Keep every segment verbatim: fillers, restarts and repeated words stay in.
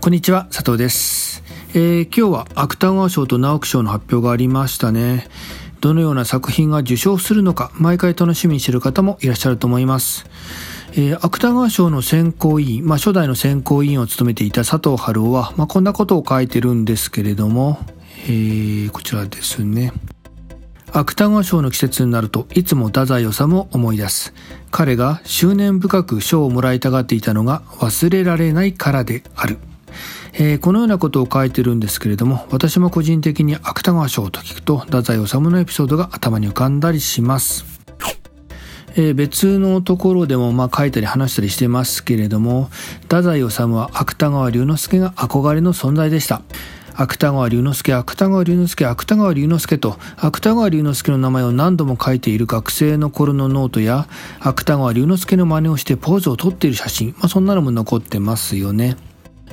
こんにちは、佐藤です。えー、今日は芥川賞と直木賞の発表がありましたね。どのような作品が受賞するのか、毎回楽しみにしている方もいらっしゃると思います。えー、芥川賞の選考委員、まあ、初代の選考委員を務めていた佐藤春夫は、まあ、こんなことを書いてるんですけれども、えー、こちらですね。芥川賞の季節になるといつも太宰治を思い出す。彼が執念深く賞をもらいたがっていたのが忘れられないからである。えー、このようなことを書いてるんですけれども、私も個人的に芥川賞と聞くと太宰治のエピソードが頭に浮かんだりします。えー、別のところでもまあ書いたり話したりしてますけれども、太宰治は芥川龍之介が憧れの存在でした。芥川龍之介、芥川龍之介、芥川龍之介と芥川龍之介の名前を何度も書いている学生の頃のノートや、芥川龍之介の真似をしてポーズを撮っている写真、まあ、そんなのも残ってますよね。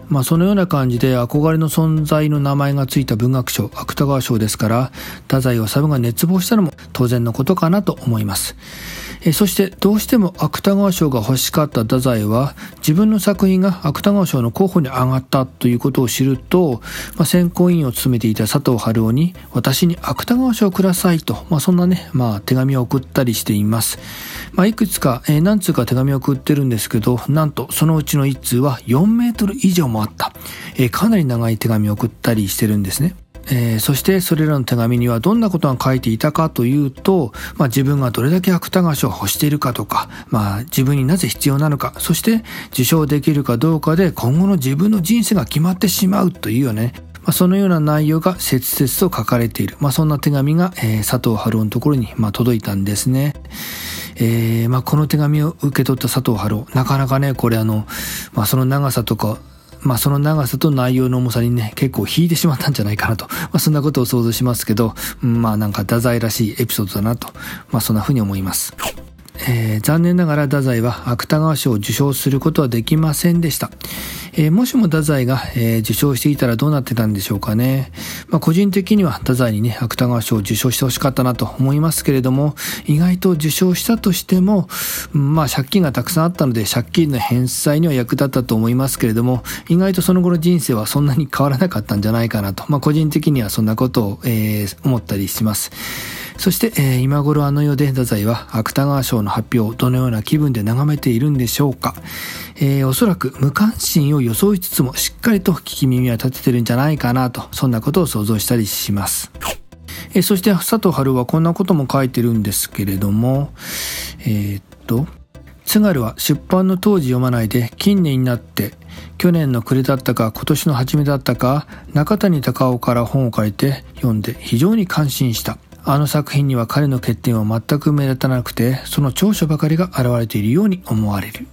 まあ、そのような感じで憧れの存在の名前がついた文学賞、芥川賞ですから、太宰治が熱望したのも当然のことかなと思います。えそしてどうしても芥川賞が欲しかった太宰は、自分の作品が芥川賞の候補に上がったということを知ると、まあ、選考委員を務めていた佐藤春夫に私に芥川賞をくださいと、まあ、そんなね、まあ、手紙を送ったりしています。まあ、いくつか、えー、何通か手紙を送ってるんですけど、なんとそのうちのいち通はよんメートル以上もあった、えー、かなり長い手紙を送ったりしてるんですね。えー、そしてそれらの手紙にはどんなことが書いていたかというと、まあ、自分がどれだけ芥川賞を欲しているかとか、まあ、自分になぜ必要なのか、そして受賞できるかどうかで今後の自分の人生が決まってしまうというよね、まあ、そのような内容が切々と書かれている、まあ、そんな手紙が、えー、佐藤春夫のところに、まあ、届いたんですね。えーまあ、この手紙を受け取った佐藤春夫、なかなかねこれあの、まあ、その長さとかまあその長さと内容の重さにね、結構引いてしまったんじゃないかなと。まあそんなことを想像しますけど、まあなんか太宰らしいエピソードだなと、まあそんな風に思います。えー、残念ながら太宰は芥川賞を受賞することはできませんでした。えー、もしも太宰が、えー、受賞していたらどうなってたんでしょうかね。まあ個人的には太宰にね、芥川賞を受賞してほしかったなと思いますけれども、意外と受賞したとしても、まあ借金がたくさんあったので借金の返済には役立ったと思いますけれども、意外とその後の人生はそんなに変わらなかったんじゃないかなと、まあ個人的にはそんなことを、えー、思ったりします。そして、えー、今頃あの世で太宰は芥川賞の発表をどのような気分で眺めているんでしょうか。えー、おそらく無関心を装いつつもしっかりと聞き耳は立ててるんじゃないかなと、そんなことを想像したりします。えー、そして佐藤春夫はこんなことも書いてるんですけれども、えー、っと津軽は出版の当時読まないで近年になって、去年の暮れだったか今年の初めだったか、中谷隆夫から本を借りて読んで非常に感心した。あの作品には彼の欠点は全く目立たなくて、その長所ばかりが現れているように思われる。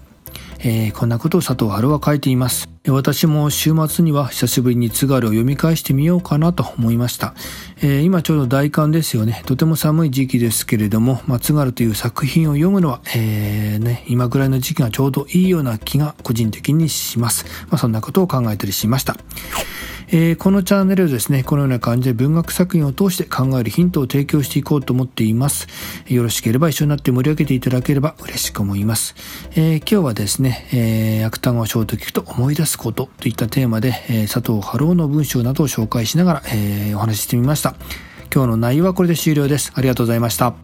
えー、こんなことを佐藤春夫は書いています。私も週末には久しぶりに津軽を読み返してみようかなと思いました。えー、今ちょうど大寒ですよね。とても寒い時期ですけれども、まあ、津軽という作品を読むのは、えーね、今ぐらいの時期がちょうどいいような気が個人的にします。まあ、そんなことを考えたりしました。えー、このチャンネルをですね、このような感じで文学作品を通して考えるヒントを提供していこうと思っています。よろしければ一緒になって盛り上げていただければ嬉しく思います。えー、今日はですね、えー、芥川賞と聞くと思い出すことといったテーマで、えー、佐藤春夫の文章などを紹介しながら、えー、お話ししてみました。今日の内容はこれで終了です。ありがとうございました。